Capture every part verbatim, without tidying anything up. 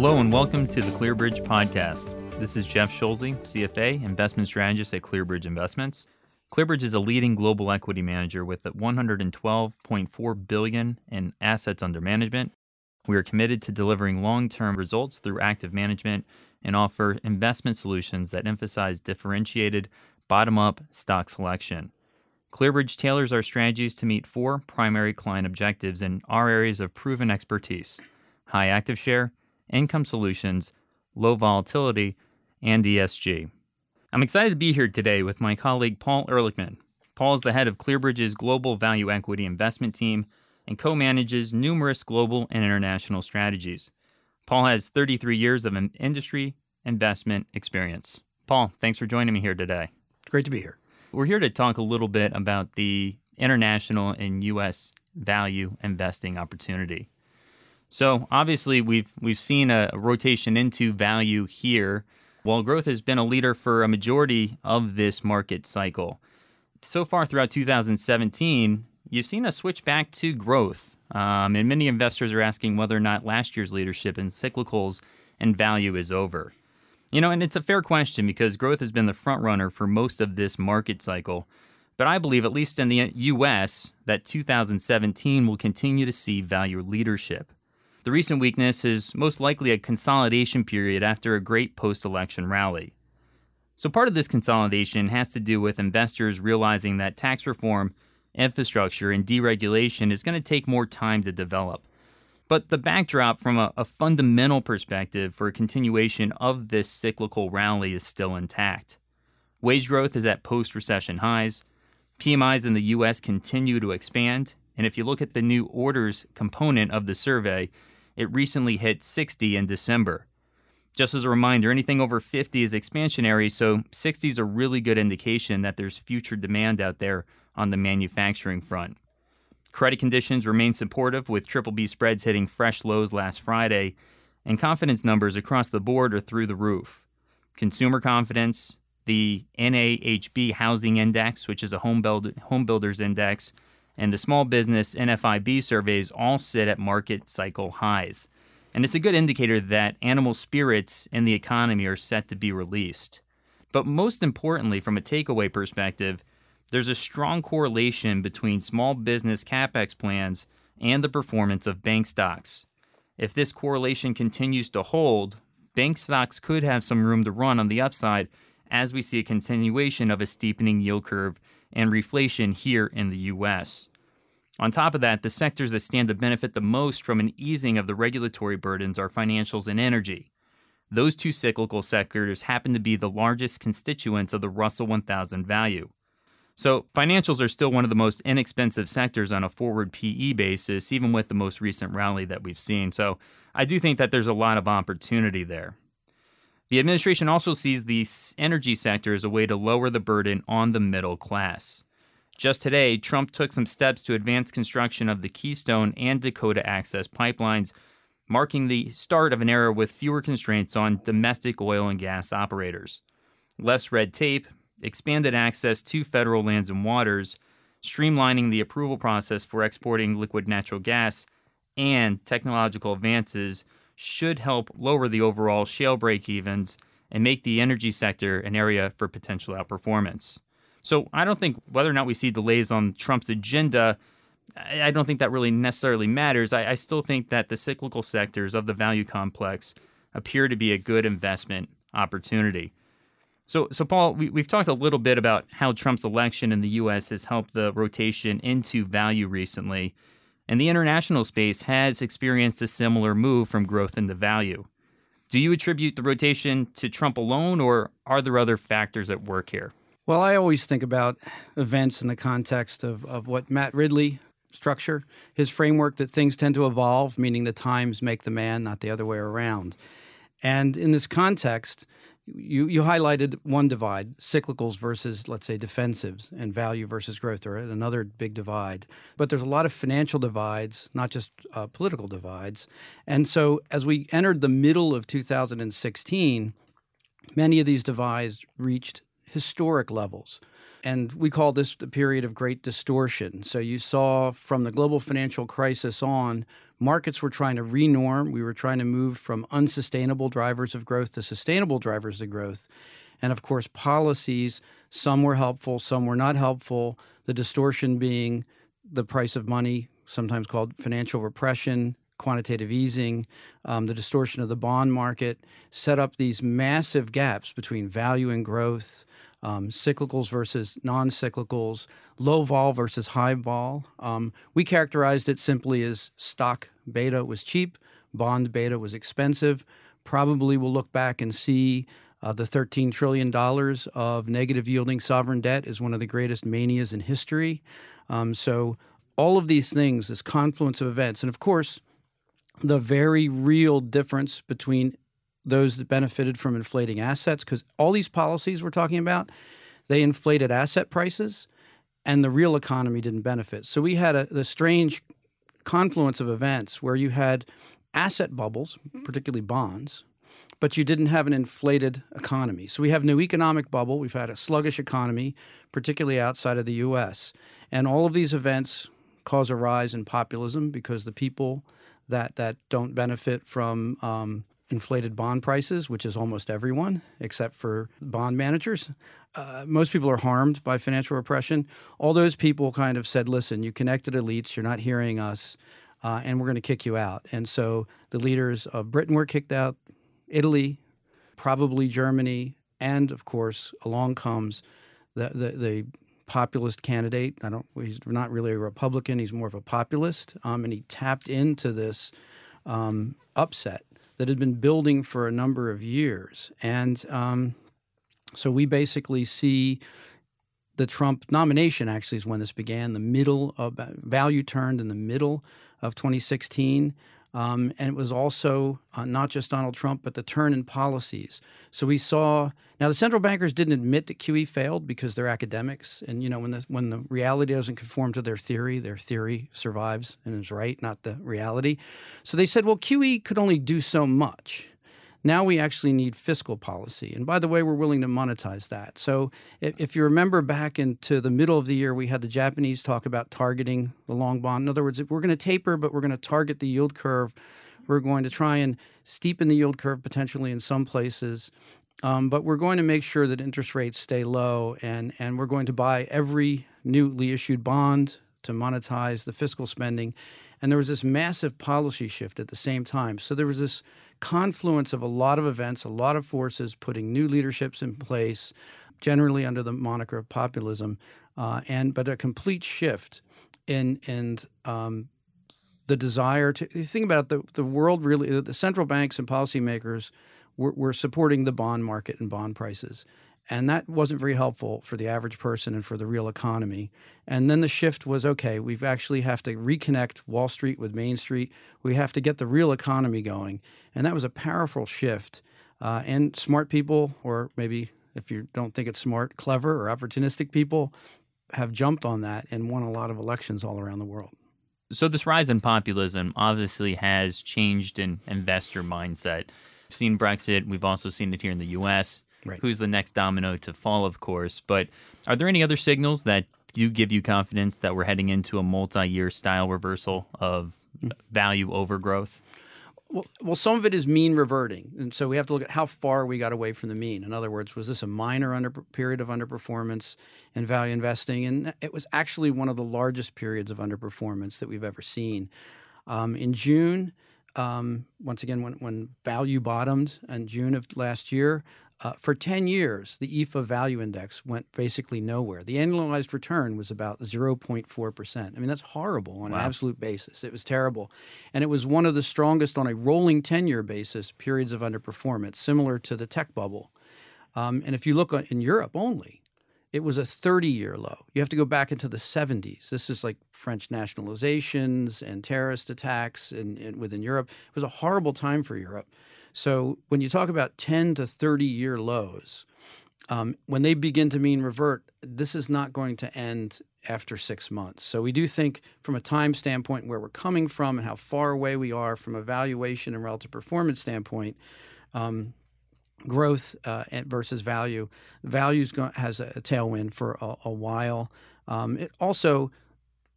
Hello and welcome to the Clearbridge podcast. This is Jeff Schulze, C F A, investment strategist at Clearbridge Investments. Clearbridge is a leading global equity manager with one hundred twelve point four billion dollars in assets under management. We are committed to delivering long-term results through active management and offer investment solutions that emphasize differentiated, bottom-up stock selection. Clearbridge tailors our strategies to meet four primary client objectives in our areas of proven expertise: high active share, income solutions, low volatility, and E S G. I'm excited to be here today with my colleague Paul Ehrlichman. Paul is the head of Clearbridge's Global Value Equity Investment Team and co-manages numerous global and international strategies. Paul has thirty-three years of industry investment experience. Paul, thanks for joining me here today. Great to be here. We're here to talk a little bit about the international and U S value investing opportunity. So obviously we've we've seen a rotation into value here, while growth has been a leader for a majority of this market cycle. So far throughout two thousand seventeen, you've seen a switch back to growth, um, and many investors are asking whether or not last year's leadership in cyclicals and value is over. You know, and it's a fair question because growth has been the front runner for most of this market cycle. But I believe, at least in the U S, that two thousand seventeen will continue to see value leadership. The recent weakness is most likely a consolidation period after a great post-election rally. So part of this consolidation has to do with investors realizing that tax reform, infrastructure, and deregulation is going to take more time to develop. But the backdrop from a, a fundamental perspective for a continuation of this cyclical rally is still intact. Wage growth is at post-recession highs. P M Is in the U S continue to expand. And if you look at the new orders component of the survey, it recently hit sixty in December. Just as a reminder, anything over fifty is expansionary, so sixty is a really good indication that there's future demand out there on the manufacturing front. Credit conditions remain supportive, with triple B spreads hitting fresh lows last Friday, and confidence numbers across the board are through the roof. Consumer confidence, the N A H B housing index, which is a home, build, home builders index, and the small business N F I B surveys all sit at market cycle highs. And it's a good indicator that animal spirits in the economy are set to be released. But most importantly, from a takeaway perspective, there's a strong correlation between small business CapEx plans and the performance of bank stocks. If this correlation continues to hold, bank stocks could have some room to run on the upside as we see a continuation of a steepening yield curve and reflation here in the U S. On top of that, the sectors that stand to benefit the most from an easing of the regulatory burdens are financials and energy. Those two cyclical sectors happen to be the largest constituents of the Russell one thousand value. So financials are still one of the most inexpensive sectors on a forward P E basis, even with the most recent rally that we've seen. So I do think that there's a lot of opportunity there. The administration also sees the energy sector as a way to lower the burden on the middle class. Just today, Trump took some steps to advance construction of the Keystone and Dakota Access pipelines, marking the start of an era with fewer constraints on domestic oil and gas operators. Less red tape, expanded access to federal lands and waters, streamlining the approval process for exporting liquid natural gas, and technological advances should help lower the overall shale break-evens and make the energy sector an area for potential outperformance. So I don't think whether or not we see delays on Trump's agenda, I don't think that really necessarily matters. I, I still think that the cyclical sectors of the value complex appear to be a good investment opportunity. So, so Paul, we, we've talked a little bit about how Trump's election in the U S has helped the rotation into value recently. And the international space has experienced a similar move from growth into value. Do you attribute the rotation to Trump alone, or are there other factors at work here? Well, I always think about events in the context of, of what Matt Ridley structure, his framework that things tend to evolve, meaning the times make the man, not the other way around. And in this context, you, you highlighted one divide, cyclicals versus, let's say, defensives, and value versus growth are another big divide. But there's a lot of financial divides, not just uh, political divides. And so as we entered the middle of two thousand sixteen, many of these divides reached historic levels. And we call this the period of great distortion. So you saw from the global financial crisis on markets were trying to renorm. We were trying to move from unsustainable drivers of growth to sustainable drivers of growth. And of course, policies, some were helpful, some were not helpful. The distortion being the price of money, sometimes called financial repression, quantitative easing, um, the distortion of the bond market, set up these massive gaps between value and growth, um, cyclicals versus non-cyclicals, low vol versus high vol. Um, we characterized it simply as stock beta was cheap, bond beta was expensive. Probably we'll look back and see Uh, the thirteen trillion dollars of negative yielding sovereign debt is one of the greatest manias in history. Um, so all of these things, this confluence of events, and of course, the very real difference between those that benefited from inflating assets, because all these policies we're talking about, they inflated asset prices, and the real economy didn't benefit. So we had a the strange confluence of events where you had asset bubbles, particularly bonds, but you didn't have an inflated economy. So we have no economic bubble. We've had a sluggish economy, particularly outside of the U S. And all of these events cause a rise in populism because the people that that don't benefit from um, inflated bond prices, which is almost everyone except for bond managers, uh, most people are harmed by financial repression. All those people kind of said, listen, you connected elites, you're not hearing us, uh, and we're going to kick you out. And so the leaders of Britain were kicked out, Italy, probably Germany, and of course, along comes the, the, the populist candidate. I don't. He's not really a Republican. He's more of a populist, um, and he tapped into this um, upset that had been building for a number of years. And um, so we basically see the Trump nomination actually is when this began. The middle of value turned in the middle of twenty sixteen. Um, and it was also uh, not just Donald Trump, but the turn in policies. So we saw – now the central bankers didn't admit that Q E failed because they're academics. And, you know, when the, when the reality doesn't conform to their theory, their theory survives and is right, not the reality. So they said, well, Q E could only do so much. Now we actually need fiscal policy. And by the way, we're willing to monetize that. So if, if you remember back into the middle of the year, we had the Japanese talk about targeting the long bond. In other words, if we're going to taper, but we're going to target the yield curve. We're going to try and steepen the yield curve potentially in some places. Um, but we're going to make sure that interest rates stay low. And, and we're going to buy every newly issued bond to monetize the fiscal spending. And there was this massive policy shift at the same time. So there was this confluence of a lot of events, a lot of forces, putting new leaderships in place, generally under the moniker of populism, uh, and but a complete shift in in um, the desire to you think about it, the the world really the central banks and policymakers were, were supporting the bond market and bond prices, and that wasn't very helpful for the average person and for the real economy. And then the shift was, okay, we've actually have to reconnect Wall Street with Main Street. We have to get the real economy going. And that was a powerful shift. Uh, and smart people, or maybe if you don't think it's smart, clever or opportunistic people, have jumped on that and won a lot of elections all around the world. So this rise in populism obviously has changed an investor mindset. We've seen Brexit. We've also seen it here in the U S. Right. Who's the next domino to fall, of course. But are there any other signals that do give you confidence that we're heading into a multi-year style reversal of mm. value overgrowth? Well, well, some of it is mean reverting. And so we have to look at how far we got away from the mean. In other words, was this a minor under, period of underperformance in value investing? And it was actually one of the largest periods of underperformance that we've ever seen. Um, in June, um, once again, when, when value bottomed in June of last year, Uh, for ten years, the E F A value index went basically nowhere. The annualized return was about zero point four percent. I mean, that's horrible on wow. an absolute basis. It was terrible. And it was one of the strongest on a rolling ten-year basis periods of underperformance, similar to the tech bubble. Um, and if you look in Europe only, it was a thirty-year low. You have to go back into the seventies. This is like French nationalizations and terrorist attacks in, in, within Europe. It was a horrible time for Europe. So when you talk about ten to thirty-year lows, um, when they begin to mean revert, this is not going to end after six months. So we do think from a time standpoint where we're coming from and how far away we are from a valuation and relative performance standpoint, um, growth uh, versus value, value has a tailwind for a, a while. Um, it also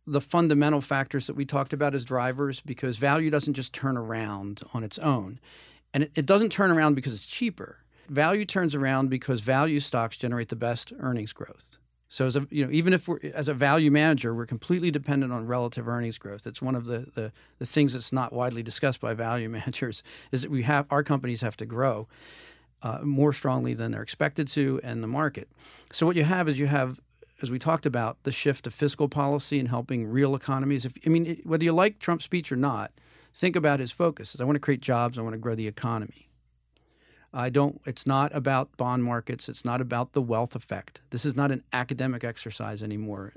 the fundamental factors that we talked about as drivers, because value doesn't just turn around on its own. And it, it doesn't turn around because it's cheaper. Value turns around because value stocks generate the best earnings growth. So as a, you know, even if we're, as a value manager, we're completely dependent on relative earnings growth. It's one of the, the the things that's not widely discussed by value managers, is that we have our companies have to grow uh, more strongly than they're expected to, and the market. So what you have is you have, as we talked about, the shift to fiscal policy and helping real economies. If I mean, it, whether you like Trump's speech or not, think about his focus: is I want to create jobs, I want to grow the economy. I don't, it's not about bond markets. It's not about the wealth effect. This is not an academic exercise anymore,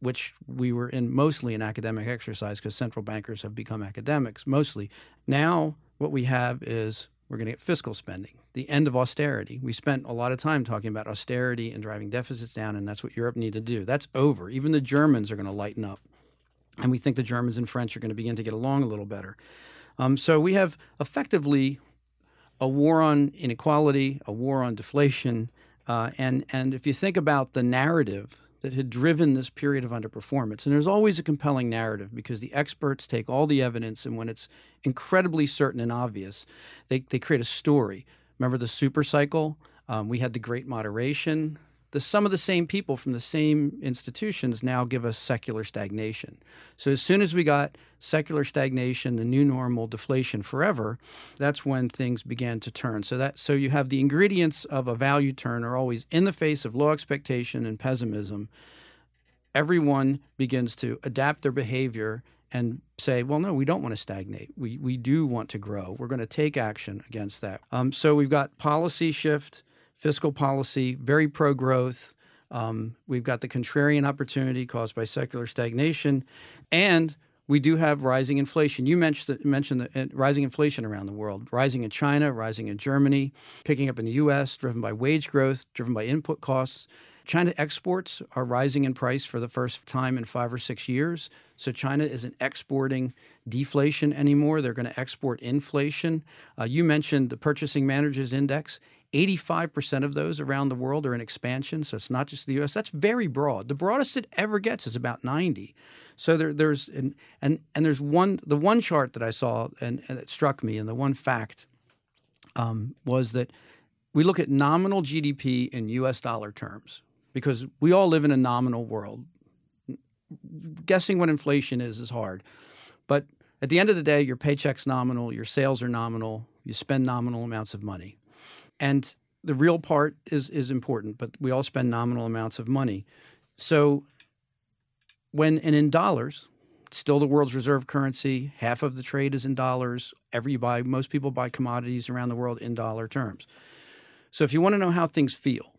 which we were in mostly an academic exercise because central bankers have become academics mostly. Now what we have is we're going to get fiscal spending, the end of austerity. We spent a lot of time talking about austerity and driving deficits down, and that's what Europe needed to do. That's over. Even the Germans are going to lighten up. And we think the Germans and French are going to begin to get along a little better. Um, so we have effectively a war on inequality, a war on deflation, uh, and and if you think about the narrative that had driven this period of underperformance, and there's always a compelling narrative because the experts take all the evidence, and when it's incredibly certain and obvious, they, they create a story. Remember the super cycle? Um, we had the Great Moderation. The some of the same people from the same institutions now give us secular stagnation. So as soon as we got secular stagnation, the new normal, deflation forever, that's when things began to turn. So that so you have the ingredients of a value turn are always in the face of low expectation and pessimism. Everyone begins to adapt their behavior and say, well, no, we don't want to stagnate. We we do want to grow. We're going to take action against that. Um, so we've got policy shift. Fiscal policy, very pro-growth. Um, we've got the contrarian opportunity caused by secular stagnation. And we do have rising inflation. You mentioned, mentioned the, uh, rising inflation around the world, rising in China, rising in Germany, picking up in the U S, driven by wage growth, driven by input costs. China exports are rising in price for the first time in five or six years. So China isn't exporting deflation anymore. They're going to export inflation. Uh, you mentioned the Purchasing Managers Index. eighty-five percent of those around the world are in expansion, so it's not just the U S. That's very broad. The broadest it ever gets is about ninety. So there, there's an, and and there's one the one chart that I saw and, and it struck me, and the one fact um, was that we look at nominal G D P in U S dollar terms because we all live in a nominal world. Guessing what inflation is is hard, but at the end of the day, your paycheck's nominal, your sales are nominal, you spend nominal amounts of money. And the real part is is important, but we all spend nominal amounts of money. So when, and in dollars, still the world's reserve currency, half of the trade is in dollars. Every you buy, most people buy commodities around the world in dollar terms. So if you want to know how things feel,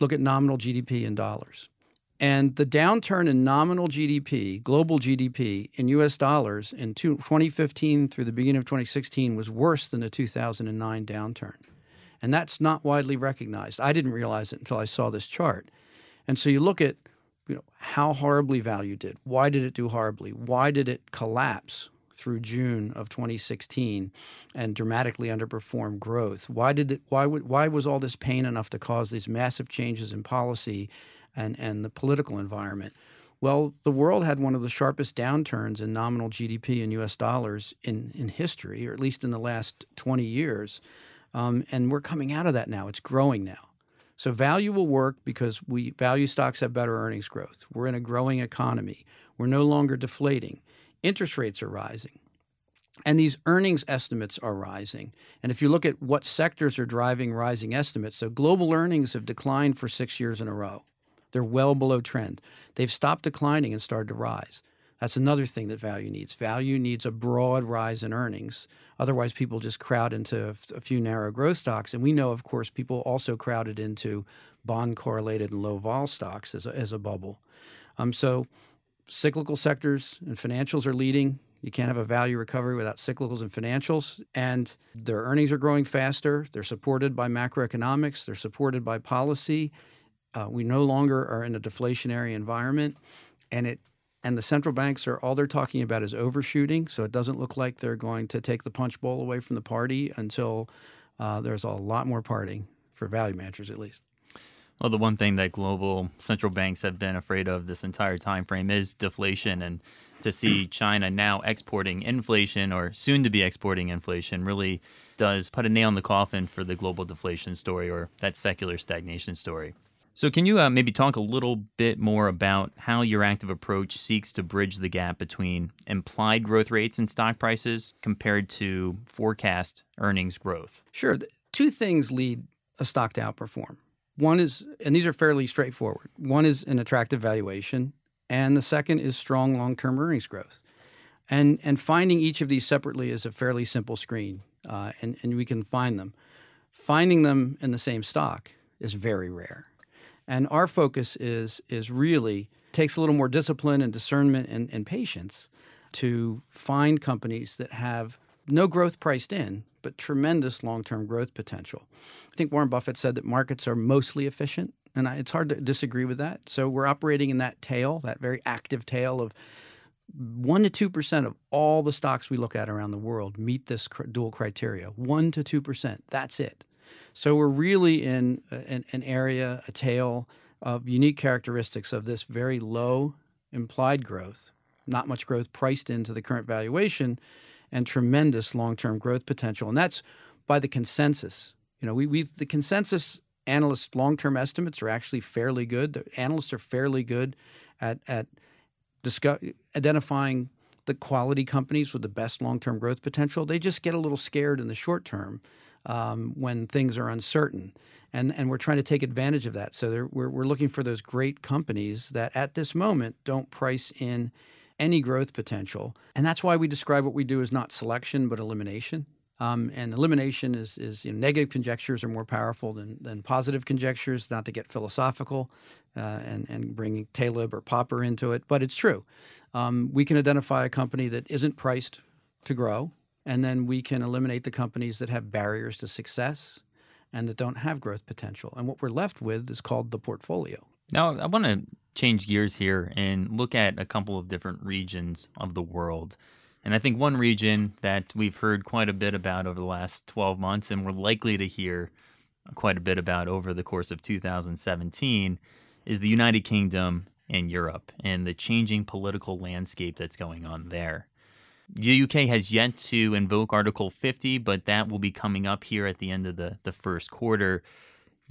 look at nominal G D P in dollars. And the downturn in nominal G D P, global G D P in U S dollars in twenty fifteen through the beginning of twenty sixteen was worse than the two thousand nine downturn. And that's not widely recognized. I didn't realize it until I saw this chart. And so you look at, you know, how horribly value did. Why did it do horribly? Why did it collapse through June of twenty sixteen and dramatically underperform growth? Why did it, why would, why was all this pain enough to cause these massive changes in policy and, and the political environment? Well, the world had one of the sharpest downturns in nominal G D P in U S dollars in, in history, or at least in the last twenty years. Um, and we're coming out of that now. It's growing now. So value will work because we value stocks have better earnings growth. We're in a growing economy. We're no longer deflating. Interest rates are rising. And these earnings estimates are rising. And if you look at what sectors are driving rising estimates, so global earnings have declined for six years in a row. They're well below trend. They've stopped declining and started to rise. That's another thing that value needs. Value needs a broad rise in earnings. Otherwise, people just crowd into a few narrow growth stocks. And we know, of course, people also crowded into bond correlated and low vol stocks as a, as a bubble. Um, so cyclical sectors and financials are leading. You can't have a value recovery without cyclicals and financials. And their earnings are growing faster. They're supported by macroeconomics. They're supported by policy. Uh, we no longer are in a deflationary environment. And it And the central banks are, all they're talking about is overshooting, so it doesn't look like they're going to take the punch bowl away from the party until uh, there's a lot more partying, for value managers at least. Well, the one thing that global central banks have been afraid of this entire time frame is deflation, and to see China now exporting inflation or soon to be exporting inflation really does put a nail in the coffin for the global deflation story or that secular stagnation story. So can you uh, maybe talk a little bit more about how your active approach seeks to bridge the gap between implied growth rates in stock prices compared to forecast earnings growth? Sure. Two things lead a stock to outperform. One is, and these are fairly straightforward, one is an attractive valuation, and the second is strong long-term earnings growth. And and finding each of these separately is a fairly simple screen, uh, and, and we can find them. Finding them in the same stock is very rare. And our focus is is really takes a little more discipline and discernment and, and patience to find companies that have no growth priced in, but tremendous long-term growth potential. I think Warren Buffett said that markets are mostly efficient, and I, it's hard to disagree with that. So we're operating in that tail, that very active tail of one percent to two percent of all the stocks we look at around the world meet this cr- dual criteria, one percent to two percent. That's it. So we're really in a, an, an area, a tail of unique characteristics of this very low implied growth, not much growth priced into the current valuation, and tremendous long-term growth potential. And that's by the consensus. You know, we we the consensus analyst long-term estimates are actually fairly good. The analysts are fairly good at at discuss, identifying the quality companies with the best long-term growth potential. They just get a little scared in the short term um, when things are uncertain. And and we're trying to take advantage of that. So we're we're looking for those great companies that at this moment don't price in any growth potential. And that's why we describe what we do as not selection, but elimination. Um, and elimination is, is you know, negative conjectures are more powerful than, than positive conjectures, not to get philosophical uh, and, and bring Taleb or Popper into it. But it's true. Um, we can identify a company that isn't priced to grow, and then we can eliminate the companies that have barriers to success and that don't have growth potential. And what we're left with is called the portfolio. Now, I want to change gears here and look at a couple of different regions of the world. And I think one region that we've heard quite a bit about over the last twelve months, and we're likely to hear quite a bit about over the course of two thousand seventeen, is the United Kingdom and Europe and the changing political landscape that's going on there. The U K has yet to invoke Article fifty, but that will be coming up here at the end of the, the first quarter.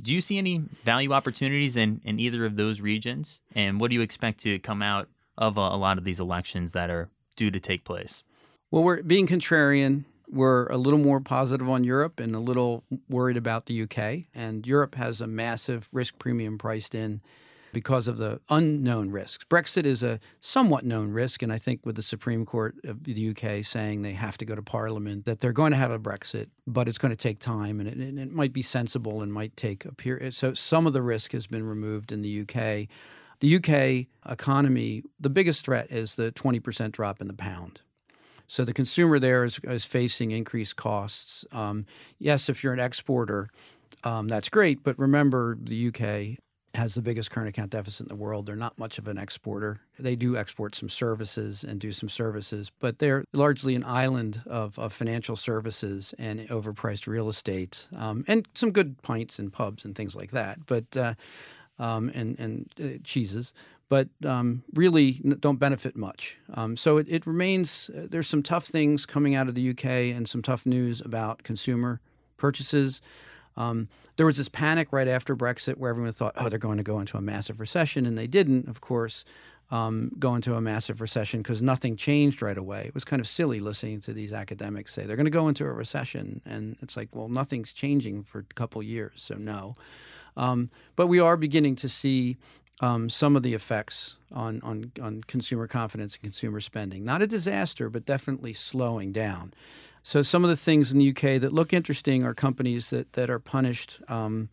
Do you see any value opportunities in, in either of those regions? And what do you expect to come out of a, a lot of these elections that are due to take place? Well, we're being contrarian. We're a little more positive on Europe and a little worried about the U K. And Europe has a massive risk premium priced in because of the unknown risks. Brexit is a somewhat known risk, and I think with the Supreme Court of the U K saying they have to go to Parliament, that they're going to have a Brexit, but it's going to take time, and it, and it might be sensible and might take a period. So some of the risk has been removed in the U K. The U K economy, the biggest threat is the twenty percent drop in the pound. So the consumer there is, is facing increased costs. Um, yes, if you're an exporter, um, that's great, but remember the U K has the biggest current account deficit in the world. They're not much of an exporter. They do export some services and do some services, but they're largely an island of, of financial services and overpriced real estate um, and some good pints and pubs and things like that, but uh, um, and, and uh, cheeses, but um, really don't benefit much. Um, so it, it remains, uh, there's some tough things coming out of the U K and some tough news about consumer purchases. Um, there was this panic right after Brexit where everyone thought, oh, they're going to go into a massive recession. And they didn't, of course, um, go into a massive recession because nothing changed right away. It was kind of silly listening to these academics say they're going to go into a recession. And it's like, well, nothing's changing for a couple years. So no. Um, but we are beginning to see um, some of the effects on, on, on consumer confidence and consumer spending. Not a disaster, but definitely slowing down. So some of the things in the U K that look interesting are companies that, that are punished, um,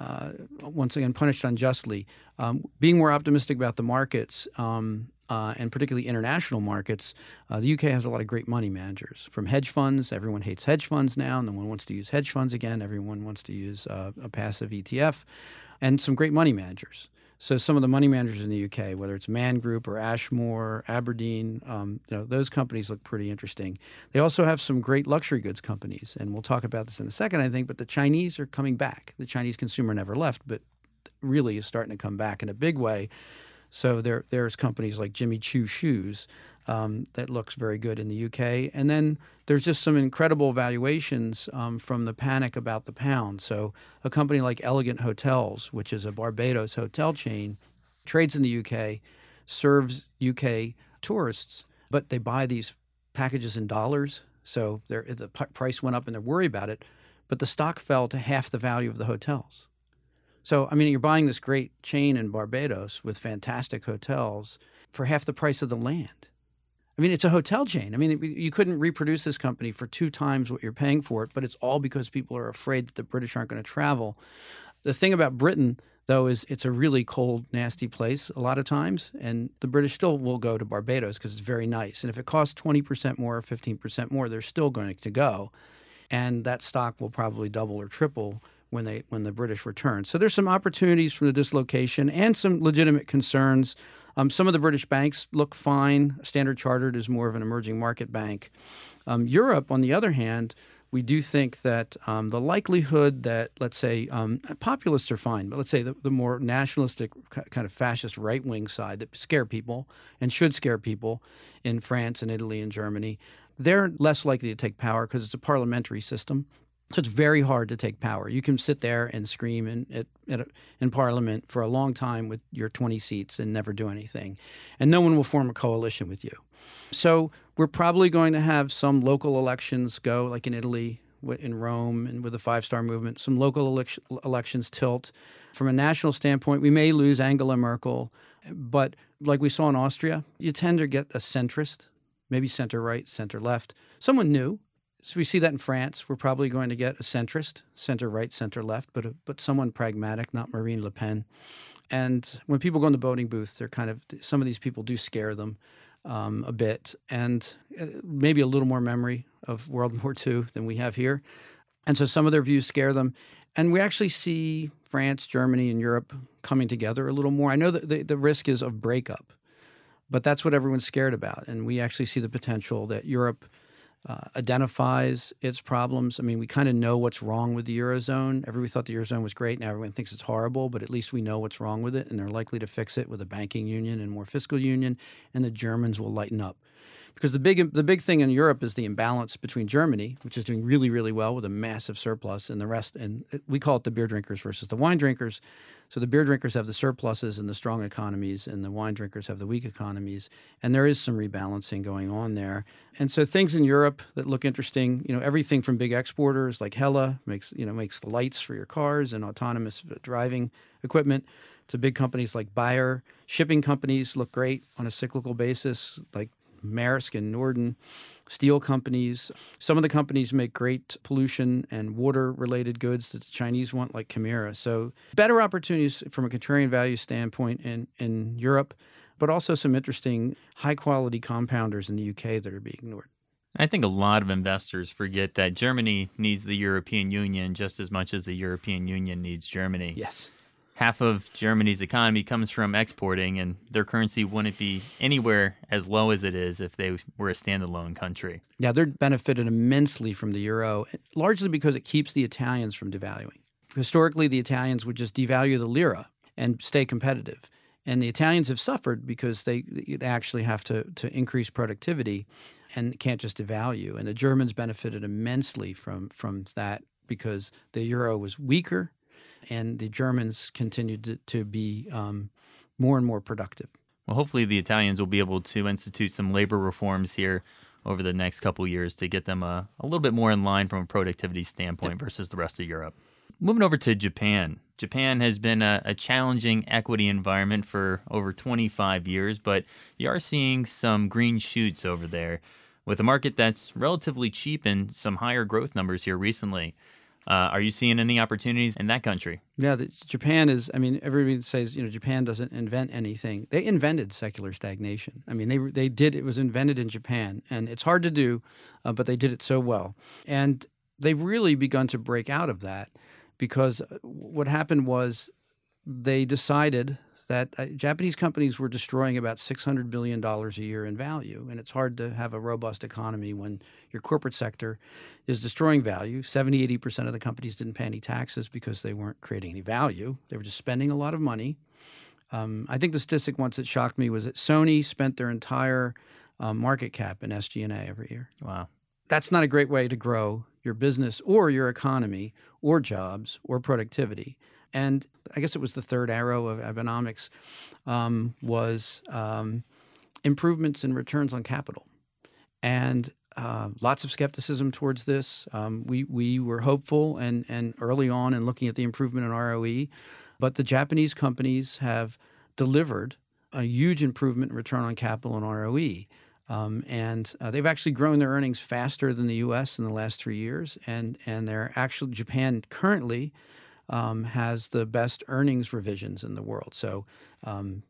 uh, once again, punished unjustly. Um, being more optimistic about the markets, um, uh, and particularly international markets, uh, the U K has a lot of great money managers. From hedge funds, everyone hates hedge funds now. No one wants to use hedge funds again. Everyone wants to use uh, a passive E T F, and some great money managers. So some of the money managers in the U K, whether it's Man Group or Ashmore, Aberdeen, um, you know, those companies look pretty interesting. They also have some great luxury goods companies, and we'll talk about this in a second, I think, but the Chinese are coming back. The Chinese consumer never left, but really is starting to come back in a big way. So there there's companies like Jimmy Choo Shoes um, that looks very good in the U K. And then there's just some incredible valuations um, from the panic about the pound. So a company like Elegant Hotels, which is a Barbados hotel chain, trades in the U K, serves U K tourists, but they buy these packages in dollars. So the p- price went up and they're worried about it, but the stock fell to half the value of the hotels. So, I mean, you're buying this great chain in Barbados with fantastic hotels for half the price of the land. I mean, it's a hotel chain. I mean, it, you couldn't reproduce this company for two times what you're paying for it, but it's all because people are afraid that the British aren't going to travel. The thing about Britain, though, is it's a really cold, nasty place a lot of times, and the British still will go to Barbados because it's very nice. And if it costs twenty percent more or fifteen percent more, they're still going to go, and that stock will probably double or triple when they when the British return. So there's some opportunities from the dislocation and some legitimate concerns. Um, some of the British banks look fine. Standard Chartered is more of an emerging market bank. Um, Europe, on the other hand, we do think that um, the likelihood that, let's say, um, populists are fine, but let's say the, the more nationalistic kind of fascist right-wing side that scare people and should scare people in France and Italy and Germany, they're less likely to take power because it's a parliamentary system. So it's very hard to take power. You can sit there and scream in, at, at a, in Parliament for a long time with your twenty seats and never do anything. And no one will form a coalition with you. So we're probably going to have some local elections go, like in Italy, in Rome, and with the Five Star Movement, some local election, elections tilt. From a national standpoint, we may lose Angela Merkel. But like we saw in Austria, you tend to get a centrist, maybe center-right, center-left, someone new. So we see that in France. We're probably going to get a centrist, center-right, center-left, but a, but someone pragmatic, not Marine Le Pen. And when people go in the voting booth, they're kind of – some of these people do scare them um, a bit, and maybe a little more memory of World War Two than we have here. And so some of their views scare them. And we actually see France, Germany, and Europe coming together a little more. I know that the, the risk is of breakup, but that's what everyone's scared about. And we actually see the potential that Europe – Uh, identifies its problems. I mean, we kind of know what's wrong with the Eurozone. Everybody thought the Eurozone was great. Now everyone thinks it's horrible, but at least we know what's wrong with it, and they're likely to fix it with a banking union and more fiscal union, and the Germans will lighten up. Because the big the big thing in Europe is the imbalance between Germany, which is doing really, really well with a massive surplus, and the rest, and we call it the beer drinkers versus the wine drinkers. So the beer drinkers have the surpluses and the strong economies, and the wine drinkers have the weak economies. And there is some rebalancing going on there. And so things in Europe that look interesting, you know, everything from big exporters like Hella makes, you know, makes the lights for your cars and autonomous driving equipment, to big companies like Bayer. Shipping companies look great on a cyclical basis, like Maersk and Norden, steel companies. Some of the companies make great pollution and water-related goods that the Chinese want, like Chimera. So better opportunities from a contrarian value standpoint in, in Europe, but also some interesting high-quality compounders in the U K that are being ignored. I think a lot of investors forget that Germany needs the European Union just as much as the European Union needs Germany. Yes. Half of Germany's economy comes from exporting, and their currency wouldn't be anywhere as low as it is if they were a standalone country. Yeah, they're benefited immensely from the euro, largely because it keeps the Italians from devaluing. Historically, the Italians would just devalue the lira and stay competitive. And the Italians have suffered because they, they actually have to, to increase productivity and can't just devalue. And the Germans benefited immensely from, from that because the euro was weaker, and the Germans continued to, to be um, more and more productive. Well, hopefully the Italians will be able to institute some labor reforms here over the next couple of years to get them a, a little bit more in line from a productivity standpoint yeah. versus the rest of Europe. Moving over to Japan. Japan has been a, a challenging equity environment for over twenty-five years, but you are seeing some green shoots over there with a market that's relatively cheap and some higher growth numbers here recently. Uh, are you seeing any opportunities in that country? Yeah, the, Japan is, I mean, everybody says, you know, Japan doesn't invent anything. They invented secular stagnation. I mean, they they did, it was invented in Japan, and it's hard to do, uh, but they did it so well. And they've really begun to break out of that because what happened was they decided that uh, Japanese companies were destroying about six hundred billion dollars a year in value, and it's hard to have a robust economy when your corporate sector is destroying value. seventy, eighty percent of the companies didn't pay any taxes because they weren't creating any value. They were just spending a lot of money. Um, I think the statistic once that shocked me was that Sony spent their entire um, market cap in S G and A every year. Wow. That's not a great way to grow your business or your economy or jobs or productivity. And I guess it was the third arrow of Abenomics um, was um, improvements in returns on capital. And uh, lots of skepticism towards this. Um, we we were hopeful and, and early on in looking at the improvement in R O E. But the Japanese companies have delivered a huge improvement in return on capital and R O E. Um, and uh, they've actually grown their earnings faster than the U S in the last three years. And, and they're actually – Japan currently – Um, has the best earnings revisions in the world. So um,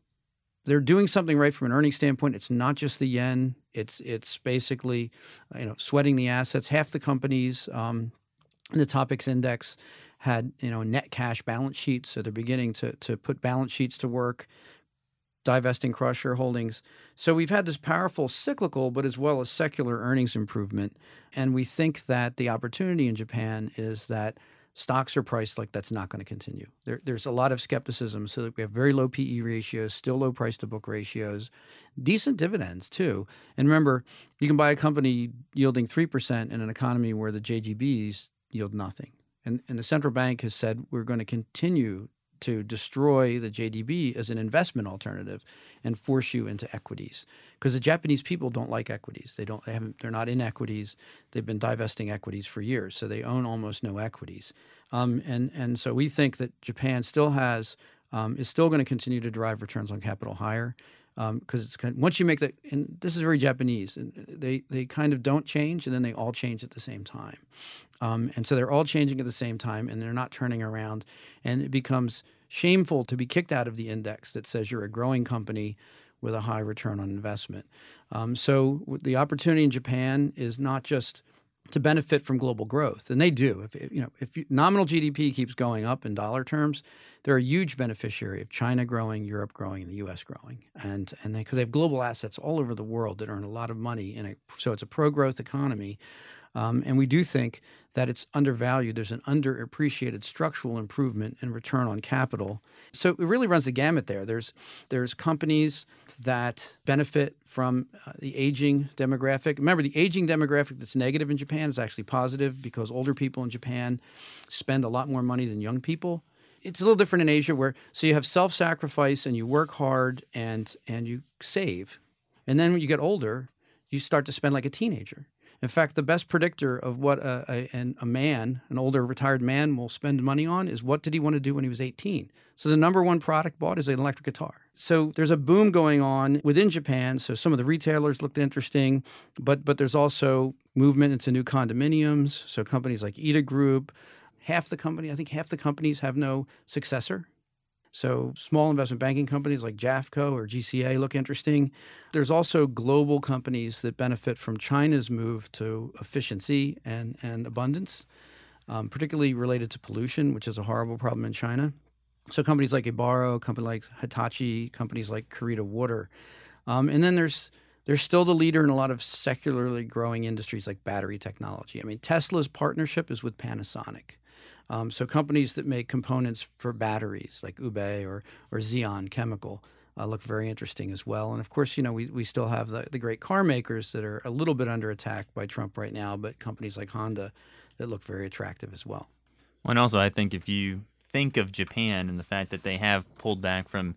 they're doing something right from an earnings standpoint. It's not just the yen. It's it's basically, you know, sweating the assets. Half the companies um, in the TOPIX index had, you know, net cash balance sheets. So they're beginning to to put balance sheets to work, divesting cross-share holdings. So we've had this powerful cyclical but as well as secular earnings improvement. And we think that the opportunity in Japan is that stocks are priced like that's not going to continue. There, there's a lot of skepticism, so that we have very low P E ratios, still low price-to-book ratios, decent dividends too. And remember, you can buy a company yielding three percent in an economy where the J G Bs yield nothing. And, and the central bank has said we're going to continue to destroy the J G B as an investment alternative and force you into equities, because the Japanese people don't like equities. They don't. They haven't. They're not in equities. They've been divesting equities for years, so they own almost no equities. Um, and and so we think that Japan still has um, is still going to continue to drive returns on capital higher, because um, it's kind of, once you make that. And this is very Japanese. And they they kind of don't change, and then they all change at the same time. Um, and so they're all changing at the same time, and they're not turning around. And it becomes shameful to be kicked out of the index that says you're a growing company with a high return on investment. Um, so the opportunity in Japan is not just to benefit from global growth, and they do. If you know, if you, nominal G D P keeps going up in dollar terms, they're a huge beneficiary of China growing, Europe growing, and the U S growing, and and they because they have global assets all over the world that earn a lot of money, and it, so it's a pro-growth economy. Um, and we do think that it's undervalued. There's an underappreciated structural improvement in return on capital. So it really runs the gamut there. There's there's companies that benefit from uh, the aging demographic. Remember, the aging demographic that's negative in Japan is actually positive, because older people in Japan spend a lot more money than young people. It's a little different in Asia, where so you have self-sacrifice and you work hard and and you save. And then when you get older, you start to spend like a teenager. In fact, the best predictor of what a, a, a man, an older retired man, will spend money on is what did he want to do when he was eighteen. So the number one product bought is an electric guitar. So there's a boom going on within Japan. So some of the retailers looked interesting, but but there's also movement into new condominiums. So companies like Eda Group, half the company, I think half the companies have no successor. So small investment banking companies like J A F C O or G C A look interesting. There's also global companies that benefit from China's move to efficiency and, and abundance, um, particularly related to pollution, which is a horrible problem in China. So companies like Ibaro, companies like Hitachi, companies like Kurita Water. Um, and then there's they're still the leader in a lot of secularly growing industries like battery technology. I mean, Tesla's partnership is with Panasonic. Um, so companies that make components for batteries like Ube or or Zeon Chemical uh, look very interesting as well. And of course, you know, we, we still have the, the great car makers that are a little bit under attack by Trump right now, but companies like Honda that look very attractive as well. Well, and also I think if you think of Japan and the fact that they have pulled back from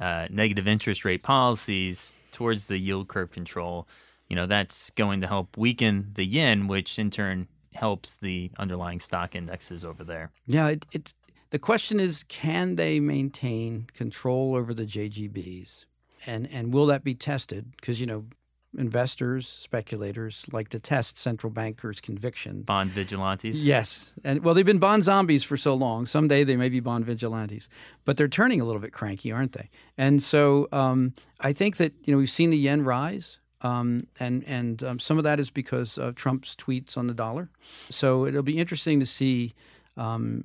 uh, negative interest rate policies towards the yield curve control, you know, that's going to help weaken the yen, which in turn helps the underlying stock indexes over there. Yeah, it, it, the question is, can they maintain control over the J G Bs? And and will that be tested? Because, you know, investors, speculators like to test central bankers' conviction. Bond vigilantes? Yes. And well, they've been bond zombies for so long. Someday they may be bond vigilantes. But they're turning a little bit cranky, aren't they? And so um, I think that, you know, we've seen the yen rise. Um, and and um, some of that is because of Trump's tweets on the dollar. So it'll be interesting to see um,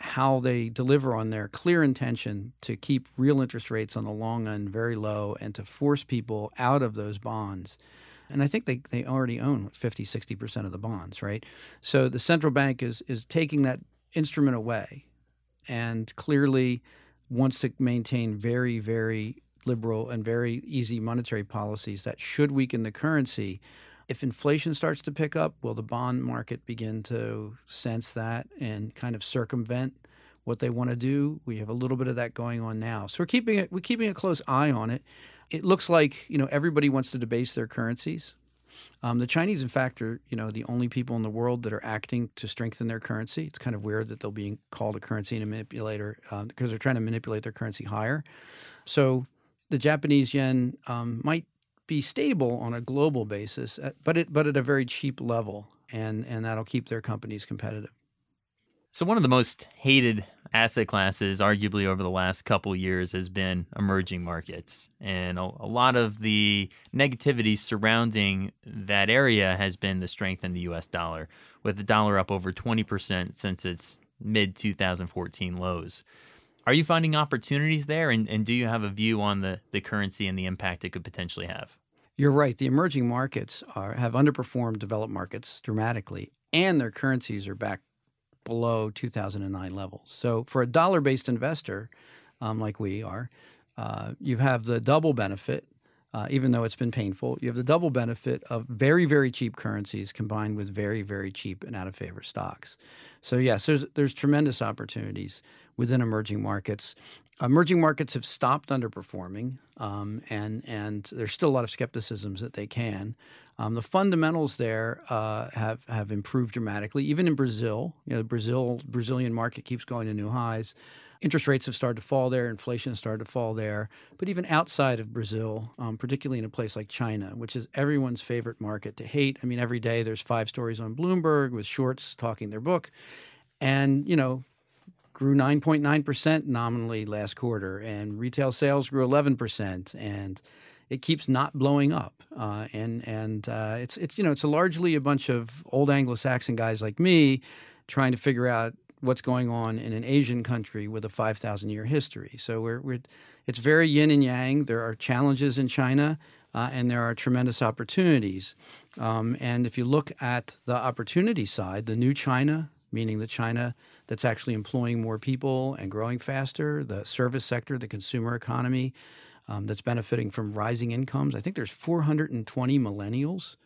how they deliver on their clear intention to keep real interest rates on the long end very low and to force people out of those bonds. And I think they, they already own fifty, sixty percent of the bonds, right? So the central bank is is taking that instrument away and clearly wants to maintain very, very liberal and very easy monetary policies that should weaken the currency. If inflation starts to pick up, will the bond market begin to sense that and kind of circumvent what they want to do? We have a little bit of that going on now. So we're keeping it, we're keeping a close eye on it. It looks like, you know, everybody wants to debase their currencies. Um, the Chinese, in fact, are, you know, the only people in the world that are acting to strengthen their currency. It's kind of weird that they'll be called a currency manipulator uh, because they're trying to manipulate their currency higher. So the Japanese yen um, might be stable on a global basis, but it but at a very cheap level, and and that'll keep their companies competitive. So one of the most hated asset classes, arguably over the last couple of years, has been emerging markets, and a, a lot of the negativity surrounding that area has been the strength in the U S dollar, with the dollar up over twenty percent since its mid twenty fourteen lows. Are you finding opportunities there, and, and do you have a view on the, the currency and the impact it could potentially have? You're right. The emerging markets are, have underperformed developed markets dramatically, and their currencies are back below two thousand nine levels. So for a dollar-based investor, um, like we are, uh, you have the double benefit, uh, even though it's been painful, you have the double benefit of very, very cheap currencies combined with very, very cheap and out-of-favor stocks. So yes, there's there's tremendous opportunities within emerging markets. Emerging markets have stopped underperforming, um, and and there's still a lot of skepticisms that they can. Um, the fundamentals there uh, have have improved dramatically. Even in Brazil, you know, the Brazil Brazilian market keeps going to new highs. Interest rates have started to fall there. Inflation has started to fall there. But even outside of Brazil, um, particularly in a place like China, which is everyone's favorite market to hate. I mean, every day there's five stories on Bloomberg with shorts talking their book, and you know. Grew nine point nine percent nominally last quarter, and retail sales grew eleven percent, and it keeps not blowing up. Uh, and and uh, it's it's you know it's a largely a bunch of old Anglo-Saxon guys like me trying to figure out what's going on in an Asian country with a five thousand year history. So we're we're it's very yin and yang. There are challenges in China, uh, and there are tremendous opportunities. Um, and if you look at the opportunity side, the new China, meaning the China that's actually employing more people and growing faster, the service sector, the consumer economy um, that's benefiting from rising incomes. I think there's four hundred twenty millennials,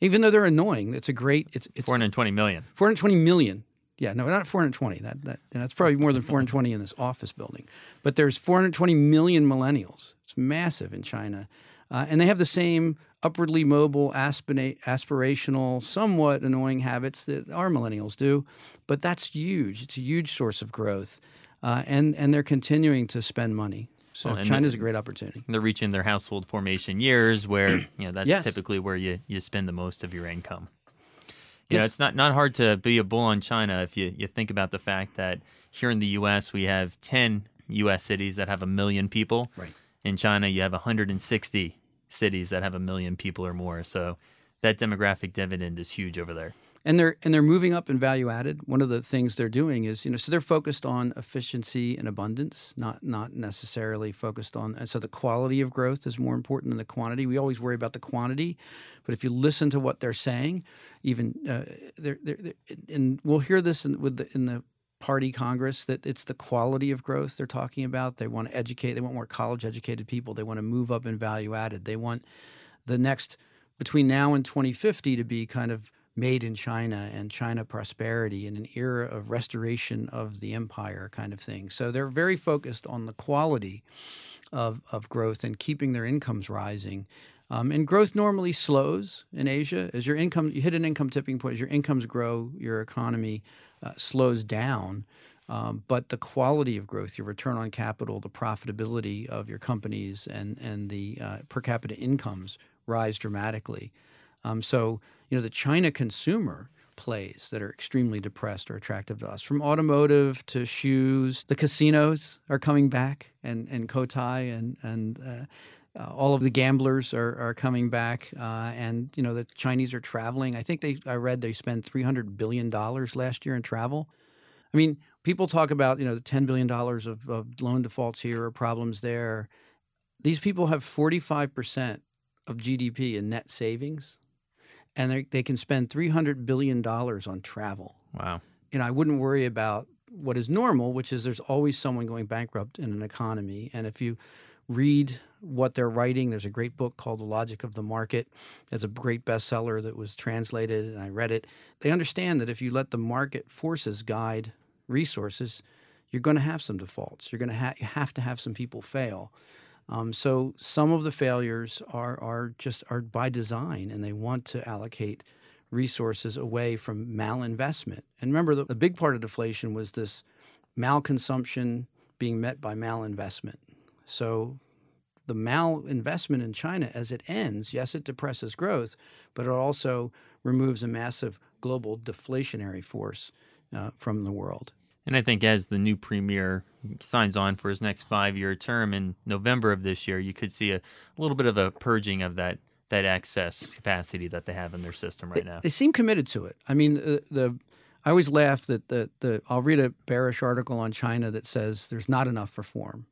even though they're annoying. It's a great it's, – it's four hundred twenty million. four hundred twenty million. Yeah, no, not four hundred twenty. That, that That's probably more than four hundred twenty in this office building. But there's four hundred twenty million millennials. It's massive in China. Uh, and they have the same upwardly mobile, aspirate, aspirational, somewhat annoying habits that our millennials do. But that's huge. It's a huge source of growth. Uh, and, and they're continuing to spend money. So well, China's a great opportunity. They're reaching their household formation years where you know that's yes. typically where you, you spend the most of your income. You yes. know, it's not, not hard to be a bull on China if you, you think about the fact that here in the U S we have ten U S cities that have a million people. Right. In China you have one hundred sixty cities that have a million people or more. So that demographic dividend is huge over there. And they're and they're moving up in value added. One of the things they're doing is, you know, so they're focused on efficiency and abundance, not not necessarily focused on, and so the quality of growth is more important than the quantity. We always worry about the quantity, but if you listen to what they're saying, even uh, they're, they're, they're and we'll hear this in, with the, in the Party Congress, that it's the quality of growth they're talking about. They want to educate. They want more college-educated people. They want to move up in value added. They want the next, between now and twenty fifty, to be kind of made in China and China prosperity in an era of restoration of the empire kind of thing. So they're very focused on the quality of, of growth and keeping their incomes rising. Um, and growth normally slows in Asia. As your income, you hit an income tipping point, as your incomes grow, your economy uh, slows down. Um, but the quality of growth, your return on capital, the profitability of your companies and, and the uh, per capita incomes rise dramatically. Um, so, you know, the China consumer plays that are extremely depressed or attractive to us, from automotive to shoes. The casinos are coming back and, and Cotai and, and uh, Uh, all of the gamblers are, are coming back, uh, and you know the Chinese are traveling. I think they I read they spent three hundred billion dollars last year in travel. I mean, people talk about, you know, the ten billion dollars of, of loan defaults here or problems there. These people have forty-five percent of G D P in net savings, and they they can spend three hundred billion dollars on travel. Wow. And I wouldn't worry about what is normal, which is there's always someone going bankrupt in an economy. And if you read what they're writing, there's a great book called The Logic of the Market. It's a great bestseller that was translated, and I read it. They understand that if you let the market forces guide resources, you're going to have some defaults. You're going to ha- you have to have some people fail. Um, so some of the failures are are just are by design, and they want to allocate resources away from malinvestment. And remember, the, the big part of deflation was this malconsumption being met by malinvestment. So the malinvestment in China, as it ends, yes, it depresses growth, but it also removes a massive global deflationary force uh, from the world. And I think as the new premier signs on for his next five-year term in November of this year, you could see a, a little bit of a purging of that that excess capacity that they have in their system right now. They seem committed to it. I mean, the, the I always laugh that the, the I'll read a bearish article on China that says there's not enough reform,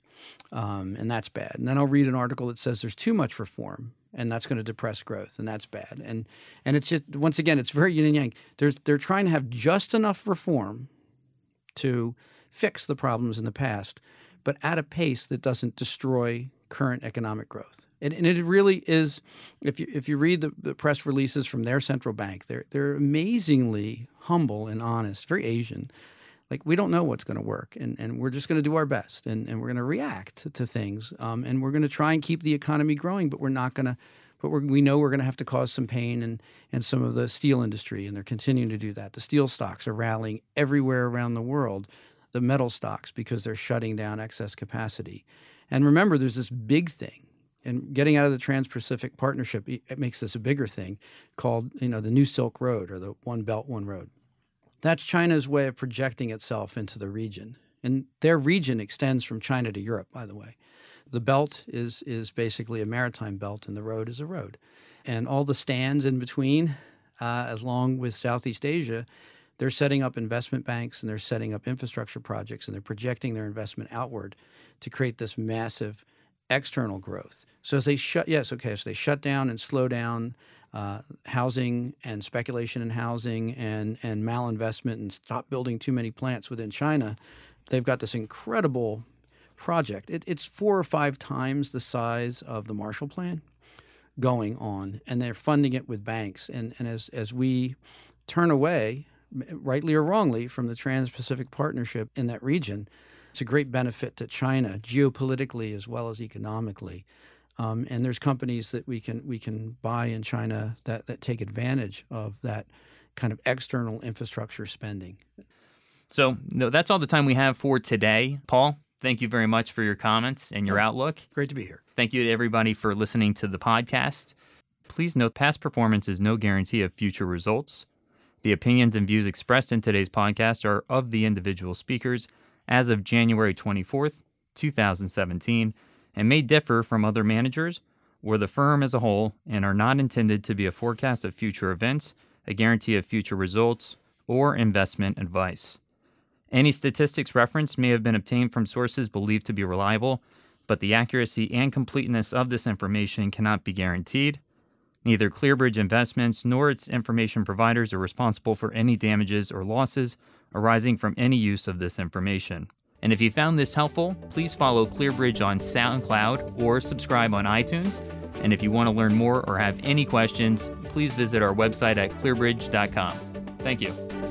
um, and that's bad. And then I'll read an article that says there's too much reform, and that's going to depress growth, and that's bad. And and it's just, once again, it's very yin and yang. There's they're trying to have just enough reform to fix the problems in the past, but at a pace that doesn't destroy current economic growth. And, and it really is, if you if you read the, the press releases from their central bank, they're they're amazingly humble and honest, very Asian. Like, we don't know what's going to work, and, and we're just going to do our best, and, and we're going to react to things, um, and we're going to try and keep the economy growing, but we're not going to, but we're, we know we're going to have to cause some pain and and some of the steel industry, and they're continuing to do that. The steel stocks are rallying everywhere around the world, the metal stocks, because they're shutting down excess capacity. And remember, there's this big thing, and getting out of the Trans-Pacific Partnership, it makes this a bigger thing, called, you know, the New Silk Road, or the One Belt, One Road. That's China's way of projecting itself into the region. And their region extends from China to Europe, by the way. The belt is is basically a maritime belt, and the road is a road. And all the stands in between, uh, along with Southeast Asia, they're setting up investment banks, and they're setting up infrastructure projects, and they're projecting their investment outward to create this massive external growth. So as they shut, yes, okay, so they shut down and slow down uh, housing and speculation in housing and, and malinvestment and stop building too many plants within China, they've got this incredible project. It, it's four or five times the size of the Marshall Plan going on, and they're funding it with banks. And, and as, as we turn away, rightly or wrongly, from the Trans-Pacific Partnership in that region, it's a great benefit to China geopolitically as well as economically. Um, and there's companies that we can we can buy in China that, that take advantage of that kind of external infrastructure spending. So no, that's all the time we have for today. Paul, thank you very much for your comments and your yeah. outlook. Great to be here. Thank you to everybody for listening to the podcast. Please note, past performance is no guarantee of future results. The opinions and views expressed in today's podcast are of the individual speakers as of January twenty-fourth, two thousand seventeen, and may differ from other managers or the firm as a whole, and are not intended to be a forecast of future events, a guarantee of future results, or investment advice. Any statistics referenced may have been obtained from sources believed to be reliable, but the accuracy and completeness of this information cannot be guaranteed. Neither Clearbridge Investments nor its information providers are responsible for any damages or losses arising from any use of this information. And if you found this helpful, please follow Clearbridge on SoundCloud or subscribe on iTunes. And if you want to learn more or have any questions, please visit our website at clearbridge dot com. Thank you.